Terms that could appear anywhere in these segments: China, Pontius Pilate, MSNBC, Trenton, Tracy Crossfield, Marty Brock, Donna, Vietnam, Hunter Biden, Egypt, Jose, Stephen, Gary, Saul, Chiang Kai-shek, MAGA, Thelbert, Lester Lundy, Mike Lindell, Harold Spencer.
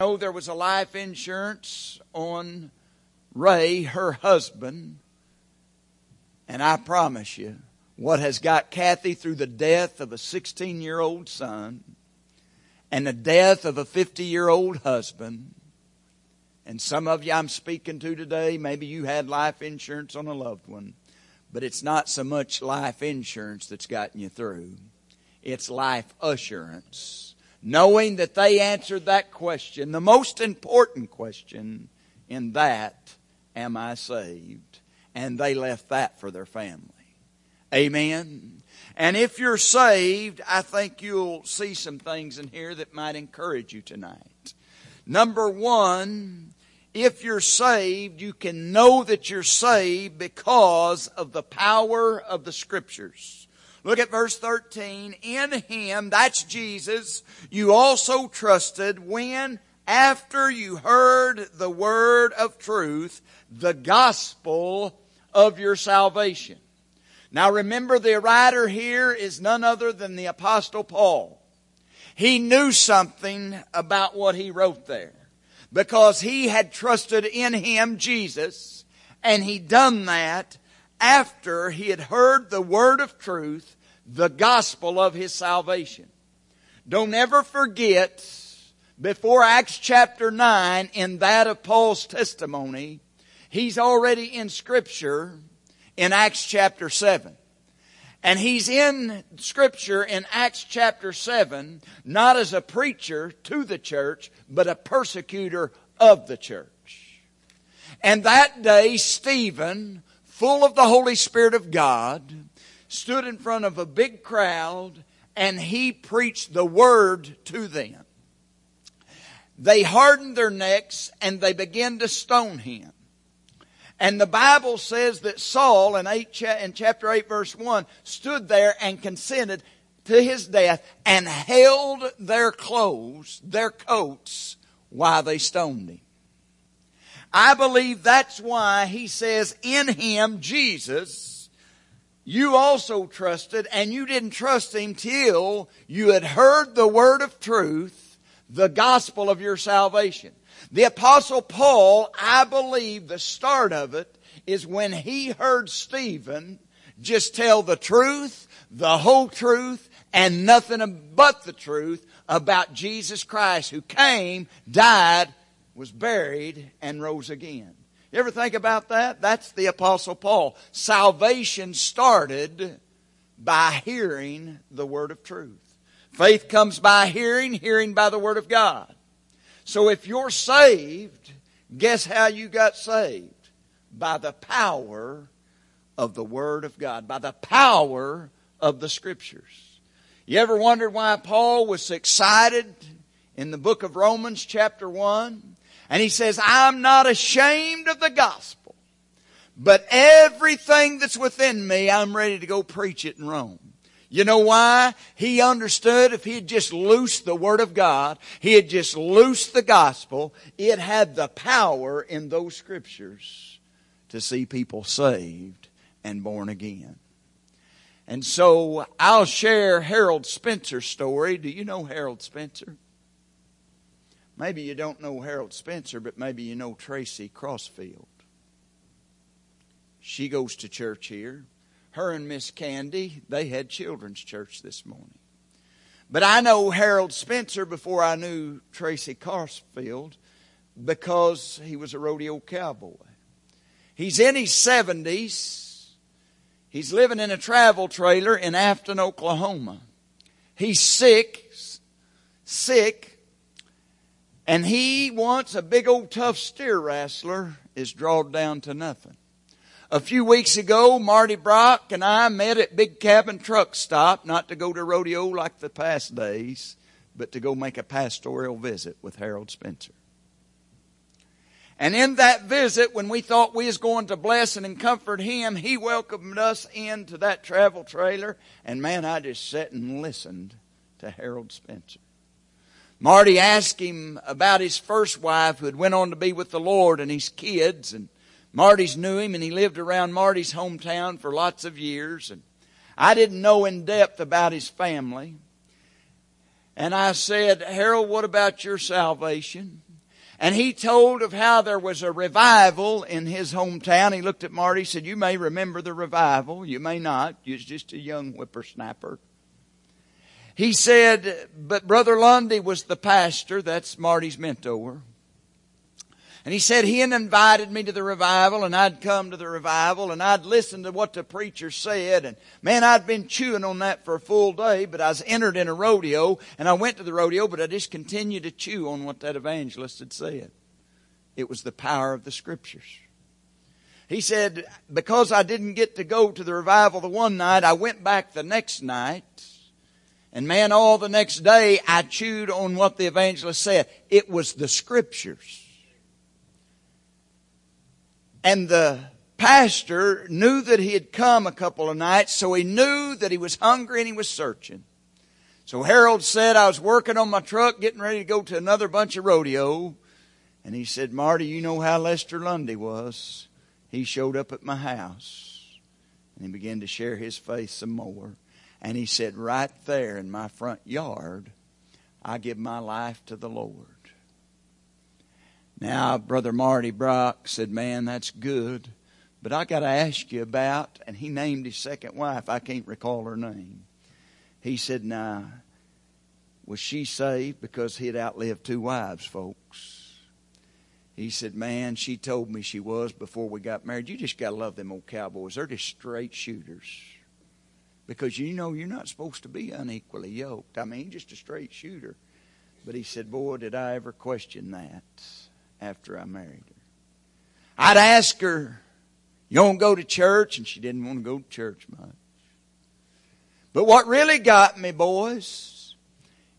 know there was a life insurance on Ray, her husband. And I promise you, what has got Kathy through the death of a 16-year-old son and the death of a 50-year-old husband, and some of you I'm speaking to today, maybe you had life insurance on a loved one, but it's not so much life insurance that's gotten you through. It's life assurance. Knowing that they answered that question, the most important question in that, am I saved? And they left that for their family. Amen. And if you're saved, I think you'll see some things in here that might encourage you tonight. Number one, if you're saved, you can know that you're saved because of the power of the Scriptures. Look at verse 13. In Him, that's Jesus, you also trusted when, after you heard the word of truth, the gospel of your salvation. Now remember, the writer here is none other than the Apostle Paul. He knew something about what he wrote there, because he had trusted in Him, Jesus, and he done that after he had heard the word of truth, the gospel of his salvation. Don't ever forget, before Acts chapter 9, in that of Paul's testimony, he's already in Scripture in Acts chapter 7. And he's in Scripture in Acts chapter 7, not as a preacher to the church, but a persecutor of the church. And that day, Stephen, full of the Holy Spirit of God, stood in front of a big crowd, and he preached the word to them. They hardened their necks, and they began to stone him. And the Bible says that Saul, in chapter 8, verse 1, stood there and consented to his death and held their clothes, their coats, while they stoned him. I believe that's why he says, in Him, Jesus, you also trusted, and you didn't trust Him till you had heard the word of truth, the gospel of your salvation. The Apostle Paul, I believe the start of it is when he heard Stephen just tell the truth, the whole truth, and nothing but the truth about Jesus Christ, who came, died, was buried, and rose again. You ever think about that? That's the Apostle Paul. Salvation started by hearing the word of truth. Faith comes by hearing, hearing by the word of God. So if you're saved, guess how you got saved? By the power of the Word of God. By the power of the Scriptures. You ever wondered why Paul was excited in the book of Romans chapter 1? And he says, I'm not ashamed of the gospel, but everything that's within me, I'm ready to go preach it in Rome. You know why? He understood if he had just loosed the Word of God, he had just loosed the gospel, it had the power in those Scriptures to see people saved and born again. And so I'll share Harold Spencer's story. Do you know Harold Spencer? Maybe you don't know Harold Spencer, but maybe you know Tracy Crossfield. She goes to church here. Her and Miss Candy, they had children's church this morning. But I know Harold Spencer before I knew Tracy Crossfield, because he was a rodeo cowboy. He's in his 70s. He's living in a travel trailer in Afton, Oklahoma. He's sick, and he wants a big old tough steer wrestler is drawed down to nothing. A few weeks ago, Marty Brock and I met at Big Cabin Truck Stop, not to go to rodeo like the past days, but to go make a pastoral visit with Harold Spencer. And in that visit, when we thought we was going to bless and comfort him, he welcomed us into that travel trailer. And man, I just sat and listened to Harold Spencer. Marty asked him about his first wife, who had went on to be with the Lord, and his kids, and Marty's knew him, and he lived around Marty's hometown for lots of years. And I didn't know in depth about his family. And I said, Harold, what about your salvation? And he told of how there was a revival in his hometown. He looked at Marty, said, you may remember the revival. You may not. You're just a young whippersnapper. He said, but Brother Lundy was the pastor. That's Marty's mentor. And he said, he had invited me to the revival, and I'd come to the revival, and I'd listened to what the preacher said. And man, I'd been chewing on that for a full day, but I was entered in a rodeo, and I went to the rodeo, but I just continued to chew on what that evangelist had said. It was the power of the Scriptures. He said, because I didn't get to go to the revival the one night, I went back the next night. And man, all the next day, I chewed on what the evangelist said. It was the Scriptures. And the pastor knew that he had come a couple of nights, so he knew that he was hungry and he was searching. So Harold said, I was working on my truck, getting ready to go to another bunch of rodeo. And he said, Marty, you know how Lester Lundy was. He showed up at my house. And he began to share his faith some more. And he said, right there in my front yard, I give my life to the Lord. Now, Brother Marty Brock said, man, that's good, but I got to ask you about, and he named his second wife. I can't recall her name. He said, nah, was she saved? Because he'd outlived two wives, folks. He said, man, she told me she was before we got married. You just got to love them old cowboys. They're just straight shooters. Because you know you're not supposed to be unequally yoked. I mean, just a straight shooter. But he said, boy, did I ever question that. After I married her, I'd ask her, you want to go to church? And she didn't want to go to church much. But what really got me, boys,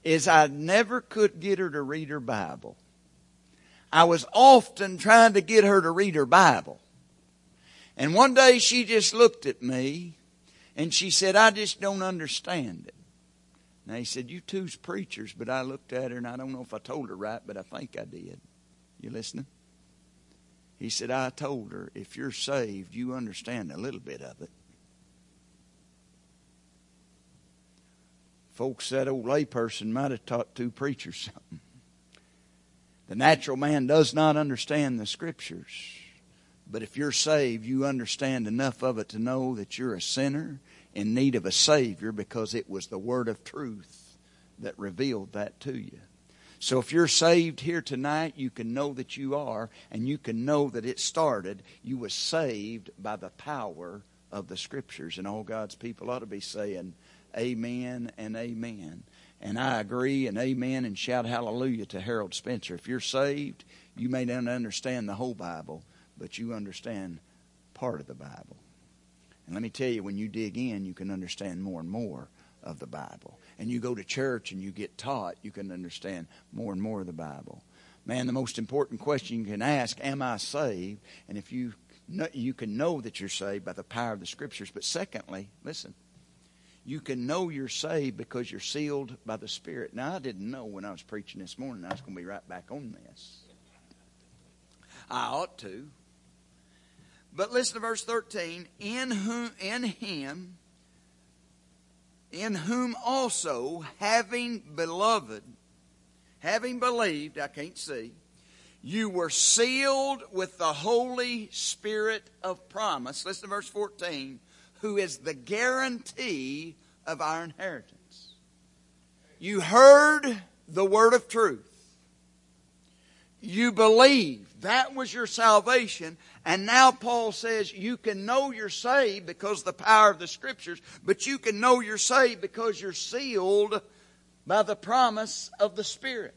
is I never could get her to read her Bible. I was often trying to get her to read her Bible. And one day she just looked at me and she said, I just don't understand it. Now he said, you two's preachers, but I looked at her and I don't know if I told her right, but I think I did. You listening? He said, I told her, if you're saved, you understand a little bit of it. Folks, that old layperson might have taught two preachers something. The natural man does not understand the Scriptures. But if you're saved, you understand enough of it to know that you're a sinner in need of a Savior, because it was the word of truth that revealed that to you. So if you're saved here tonight, you can know that you are, and you can know that it started. You were saved by the power of the Scriptures. And all God's people ought to be saying, amen and amen. And I agree and amen, and shout hallelujah to Harold Spencer. If you're saved, you may not understand the whole Bible, but you understand part of the Bible. And let me tell you, when you dig in, you can understand more and more of the Bible. And you go to church and you get taught, you can understand more and more of the Bible. Man, the most important question you can ask, am I saved? And if you can know that you're saved by the power of the Scriptures. But secondly, listen, you can know you're saved because you're sealed by the Spirit. Now, I didn't know when I was preaching this morning I was going to be right back on this. I ought to. But listen to verse 13. In whom also, having believed, I can't see, you were sealed with the Holy Spirit of promise. Listen to verse 14, who is the guarantee of our inheritance. You heard the word of truth. You believed. That was your salvation. And now Paul says you can know you're saved because of the power of the Scriptures, but you can know you're saved because you're sealed by the promise of the Spirit.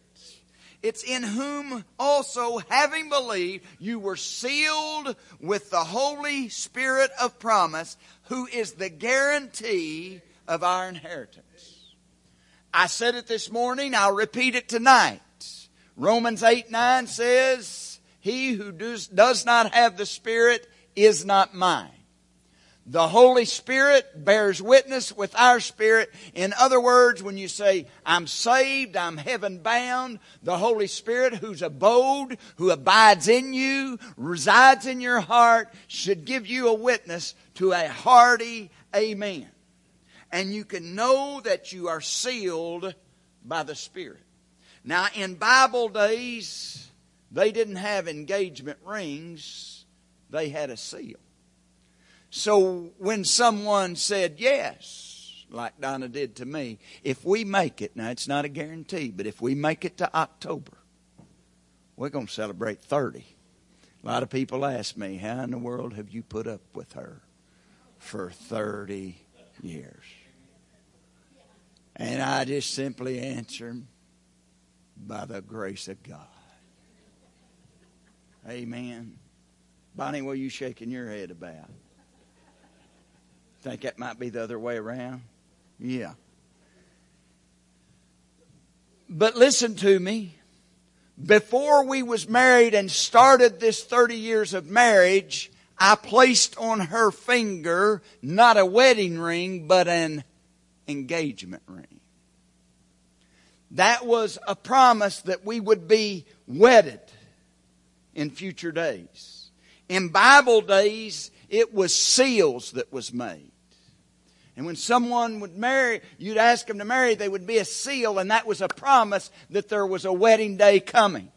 It's in whom also, having believed, you were sealed with the Holy Spirit of promise, who is the guarantee of our inheritance. I said it this morning, I'll repeat it tonight. Romans 8:9 says, he who does not have the Spirit is not mine. The Holy Spirit bears witness with our spirit. In other words, when you say, I'm saved, I'm heaven bound, the Holy Spirit, whose abode, who abides in you, resides in your heart, should give you a witness to a hearty amen. And you can know that you are sealed by the Spirit. Now, in Bible days, They didn't have engagement rings. They had a seal. So when someone said yes, like Donna did to me, if we make it, now it's not a guarantee, but if we make it to October, we're going to celebrate 30. A lot of people ask me, how in the world have you put up with her for 30 years? And I just simply answer them, by the grace of God. Amen. Bonnie, what are you shaking your head about? Think that might be the other way around? Yeah. But listen to me. Before we was married and started this 30 years of marriage, I placed on her finger not a wedding ring, but an engagement ring. That was a promise that we would be wedded in future days. In Bible days, it was seals that was made. And when someone would marry, you'd ask them to marry, they would be a seal, and that was a promise that there was a wedding day coming.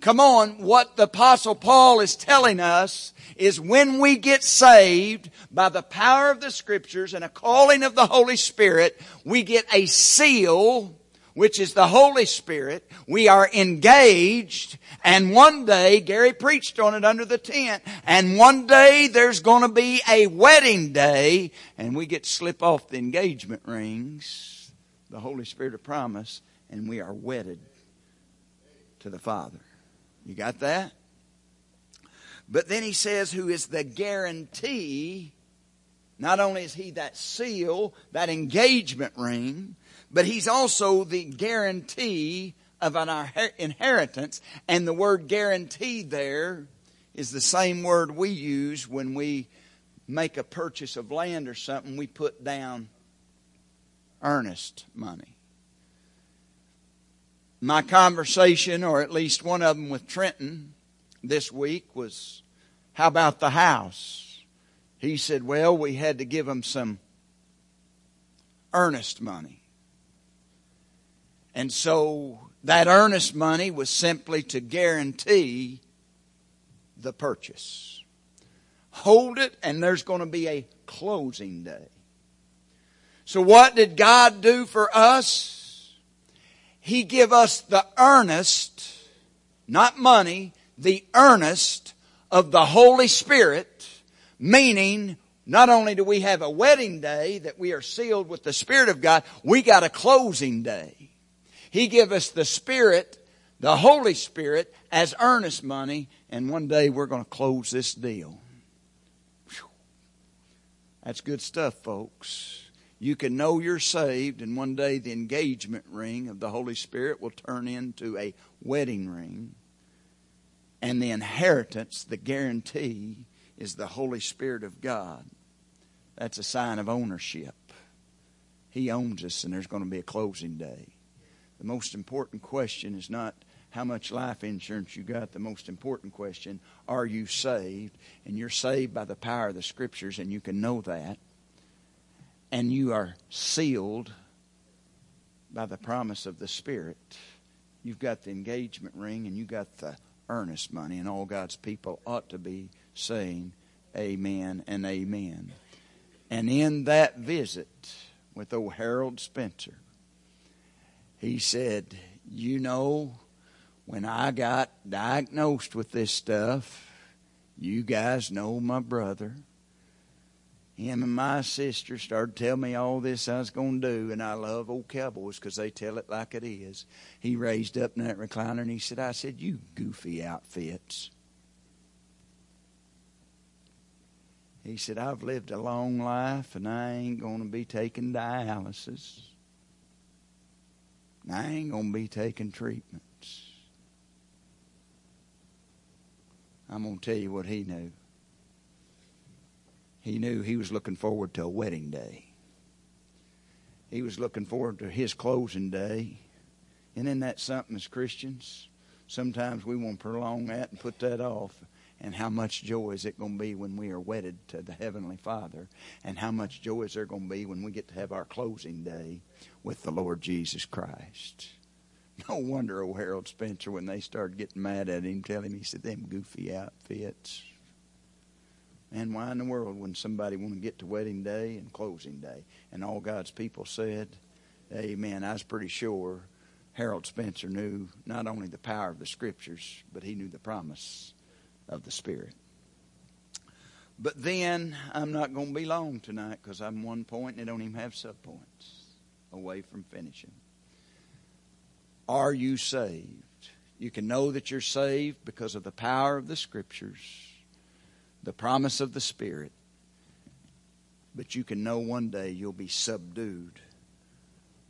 Come on, what the Apostle Paul is telling us is when we get saved by the power of the Scriptures and a calling of the Holy Spirit, we get a seal, which is the Holy Spirit. We are engaged. And one day, Gary preached on it under the tent, and one day there's going to be a wedding day, and we get to slip off the engagement rings, the Holy Spirit of promise, and we are wedded to the Father. You got that? But then he says, who is the guarantee? Not only is he that seal, that engagement ring, but he's also the guarantee of an inheritance. And the word guarantee there is the same word we use when we make a purchase of land or something. We put down earnest money. My conversation, or at least one of them with Trenton this week, was, how about the house? He said, well, we had to give them some earnest money. And so that earnest money was simply to guarantee the purchase. Hold it, and there's going to be a closing day. So what did God do for us? He gave us the earnest, not money, the earnest of the Holy Spirit, meaning not only do we have a wedding day that we are sealed with the Spirit of God, we got a closing day. He gave us the Spirit, the Holy Spirit, as earnest money. And one day we're going to close this deal. Whew. That's good stuff, folks. You can know you're saved, and one day the engagement ring of the Holy Spirit will turn into a wedding ring. And the inheritance, the guarantee, is the Holy Spirit of God. That's a sign of ownership. He owns us, and there's going to be a closing day. The most important question is not how much life insurance you got. The most important question, are you saved? And you're saved by the power of the Scriptures, and you can know that. And you are sealed by the promise of the Spirit. You've got the engagement ring, and you got the earnest money. And all God's people ought to be saying amen and amen. And in that visit with old Harold Spencer, he said, you know, when I got diagnosed with this stuff, you guys know my brother. Him and my sister started telling me all this I was going to do, and I love old cowboys because they tell it like it is. He raised up in that recliner and he said, I said, you goofy outfits. He said, I've lived a long life and I ain't going to be taking dialysis. I ain't going to be taking treatments. I'm going to tell you what he knew. He knew he was looking forward to a wedding day. He was looking forward to his closing day. And isn't that something as Christians? Sometimes we want to prolong that and put that off. And how much joy is it going to be when we are wedded to the Heavenly Father? And how much joy is there going to be when we get to have our closing day with the Lord Jesus Christ? No wonder old Harold Spencer, when they started getting mad at him, tell him, he said, them goofy outfits. Man, why in the world wouldn't somebody want to get to wedding day and closing day? And all God's people said, amen. I was pretty sure Harold Spencer knew not only the power of the Scriptures, but he knew the promise of the Spirit. But then, I'm not going to be long tonight because I'm one point and I don't even have subpoints away from finishing. Are you saved? You can know that you're saved because of the power of the Scriptures, the promise of the Spirit. But you can know one day you'll be subdued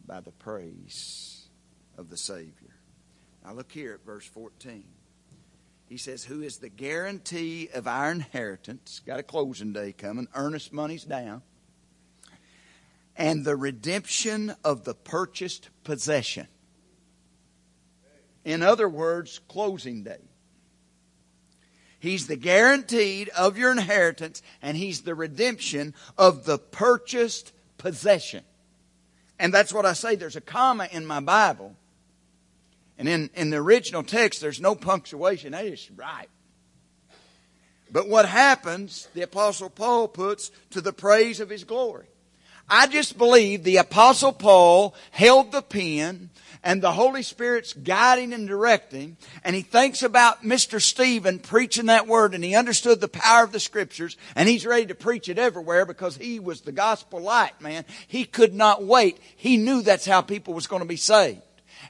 by the praise of the Savior. Now look here at verse 14. He says, who is the guarantee of our inheritance? Got a closing day coming. Earnest money's down. And the redemption of the purchased possession. In other words, closing day. He's the guaranteed of your inheritance, and he's the redemption of the purchased possession. And that's what I say. There's a comma in my Bible. And in the original text, there's no punctuation. That is right. But what happens, the Apostle Paul puts, to the praise of His glory. I just believe the Apostle Paul held the pen and the Holy Spirit's guiding and directing. And he thinks about Mr. Stephen preaching that word, and he understood the power of the Scriptures, and he's ready to preach it everywhere because he was the gospel light, man. He could not wait. He knew that's how people was going to be saved.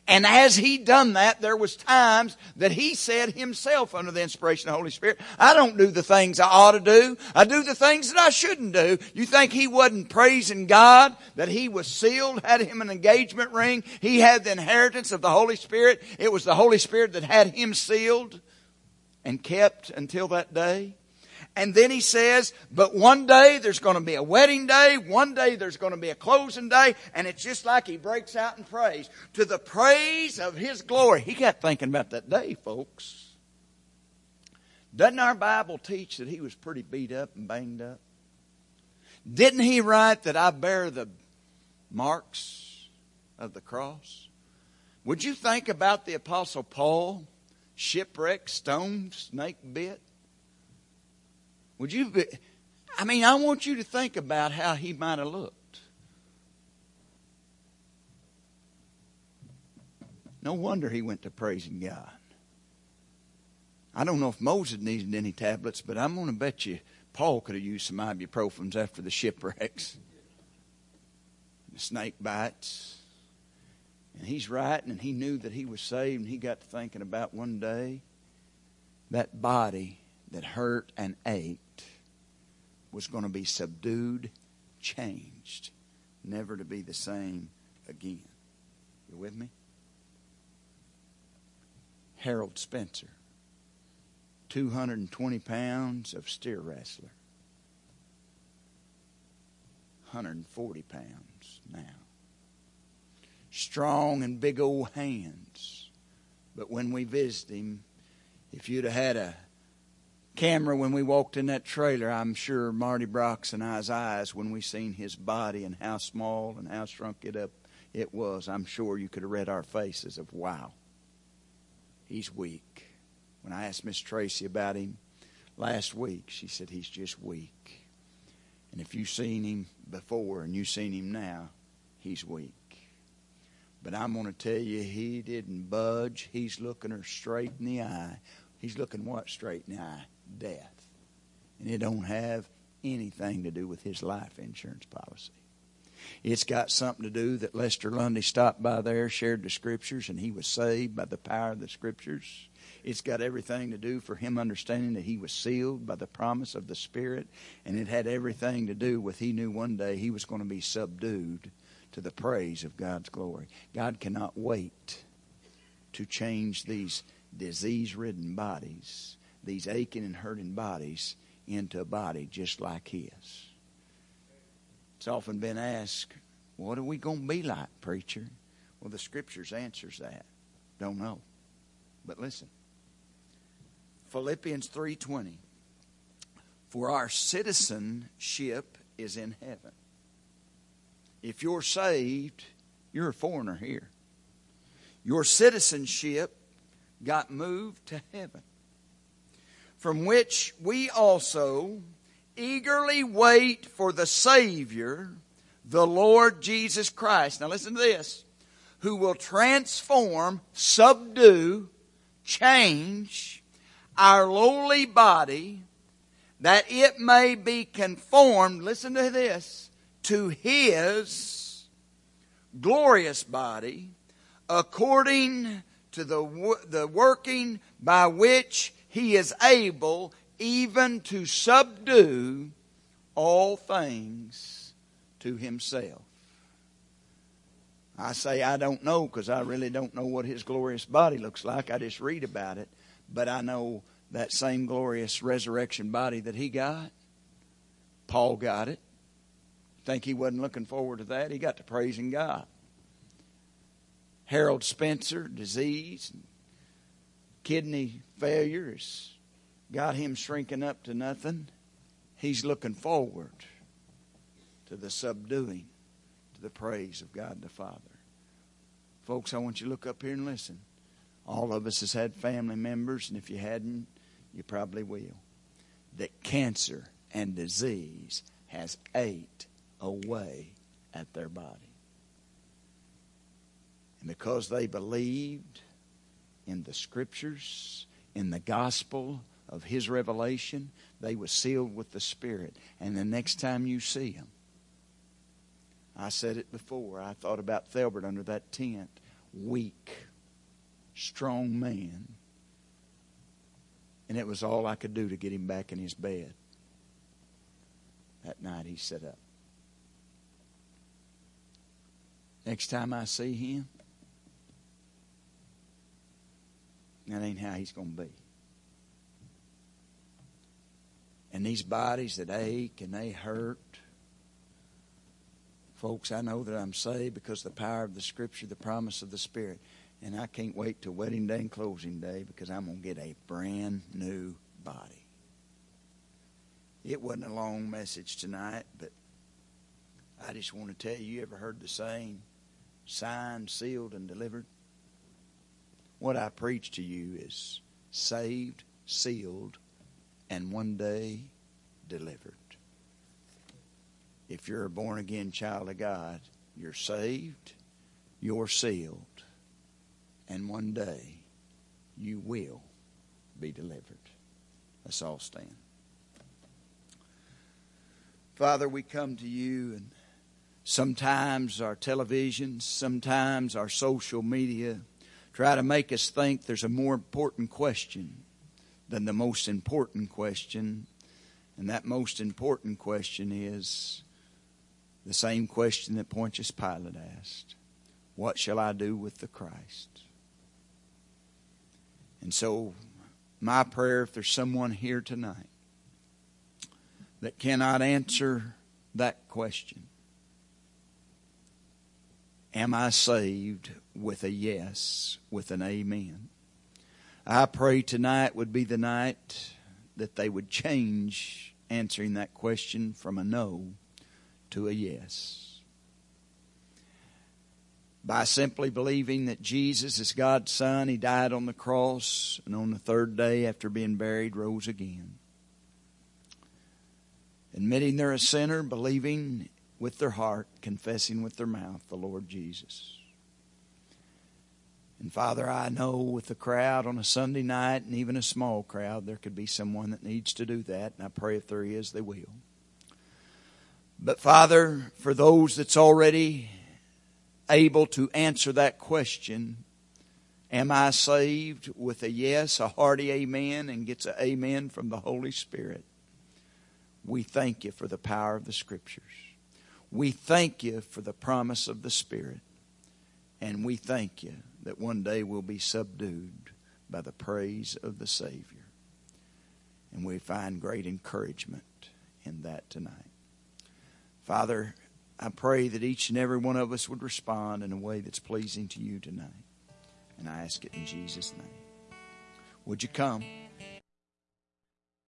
And as he done that, there was times that he said himself under the inspiration of the Holy Spirit, I don't do the things I ought to do. I do the things that I shouldn't do. You think he wasn't praising God, that he was sealed, had him an engagement ring. He had the inheritance of the Holy Spirit. It was the Holy Spirit that had him sealed and kept until that day. And then he says, but one day there's going to be a wedding day. One day there's going to be a closing day. And it's just like he breaks out in praise. To the praise of His glory. He got thinking about that day, folks. Doesn't our Bible teach that he was pretty beat up and banged up? Didn't he write that I bear the marks of the cross? Would you think about the Apostle Paul? Shipwrecked, stoned, snake bit. Would you be, I want you to think about how he might have looked. No wonder he went to praising God. I don't know if Moses needed any tablets, but I'm going to bet you Paul could have used some ibuprofens after the shipwrecks, the snake bites. And he's writing, and he knew that he was saved, and he got to thinking about one day that body that hurt and ached was going to be subdued, changed, never to be the same again. You with me? Harold Spencer, 220 pounds of steer wrestler, 140 pounds now. Strong and big old hands, but when we visited him, if you'd have had a camera when we walked in that trailer, I'm sure Marty Brock's and I's eyes when we seen his body and how small and how shrunk it up it was. I'm sure you could have read our faces of, wow, he's weak. When I asked Miss Tracy about him last week, she said he's just weak. And if you've seen him before and you've seen him now, he's weak. But I'm going to tell you, he didn't budge. He's looking her straight in the eye. He's looking what straight in the eye? Death. And it don't have anything to do with his life insurance policy. It's got something to do that Lester Lundy stopped by there, shared the Scriptures, and he was saved by the power of the Scriptures. It's got everything to do for him understanding that he was sealed by the promise of the Spirit. And it had everything to do with he knew one day he was going to be subdued to the praise of God's glory. God cannot wait to change these disease-ridden bodies, these aching and hurting bodies, into a body just like His. It's often been asked, what are we going to be like, preacher? Well, the Scriptures answers that. Don't know. But listen. Philippians 3:20. For our citizenship is in heaven. If you're saved, you're a foreigner here. Your citizenship got moved to heaven, from which we also eagerly wait for the Savior, the Lord Jesus Christ. Now listen to this. Who will transform, subdue, change our lowly body, that it may be conformed, listen to this, to His glorious body, according to the working by which He is able even to subdue all things to Himself. I say I don't know because I really don't know what His glorious body looks like. I just read about it. But I know that same glorious resurrection body that He got, Paul got it. Think he wasn't looking forward to that? He got to praising God. Harold Spencer, disease, kidney failure has got him shrinking up to nothing. He's looking forward to the subduing, to the praise of God the Father. Folks, I want you to look up here and listen. All of us has had family members, and if you hadn't, you probably will, that cancer and disease has ate away at their body. And because they believed in the Scriptures, in the gospel of His revelation, they were sealed with the Spirit. And the next time you see them, I said it before, I thought about Thelbert under that tent, weak, strong man, and it was all I could do to get him back in his bed. That night he sat up. Next time I see him, that ain't how he's going to be. And these bodies that ache and they hurt, folks, I know that I'm saved because of the power of the Scripture, the promise of the Spirit. And I can't wait till wedding day and closing day because I'm going to get a brand new body. It wasn't a long message tonight, but I just want to tell you, you ever heard the saying, signed, sealed, and delivered? What I preach to you is saved, sealed, and one day delivered. If you're a born-again child of God, you're saved, you're sealed, and one day you will be delivered. Let's all stand. Father, we come to you, and sometimes our televisions, sometimes our social media try to make us think there's a more important question than the most important question. And that most important question is the same question that Pontius Pilate asked. What shall I do with the Christ? And so my prayer, if there's someone here tonight that cannot answer that question, am I saved, with a yes, with an amen, I pray tonight would be the night that they would change answering that question from a no to a yes. By simply believing that Jesus is God's Son, He died on the cross, and on the third day after being buried, rose again. Admitting they're a sinner, believing with their heart, confessing with their mouth the Lord Jesus. And Father, I know with the crowd on a Sunday night, and even a small crowd, there could be someone that needs to do that, and I pray if there is, they will. But Father, for those that's already able to answer that question, am I saved, with a yes, a hearty amen, and gets an amen from the Holy Spirit, we thank you for the power of the Scriptures. We thank you for the promise of the Spirit. And we thank you that one day we'll be subdued by the praise of the Savior. And we find great encouragement in that tonight. Father, I pray that each and every one of us would respond in a way that's pleasing to you tonight. And I ask it in Jesus' name. Would you come?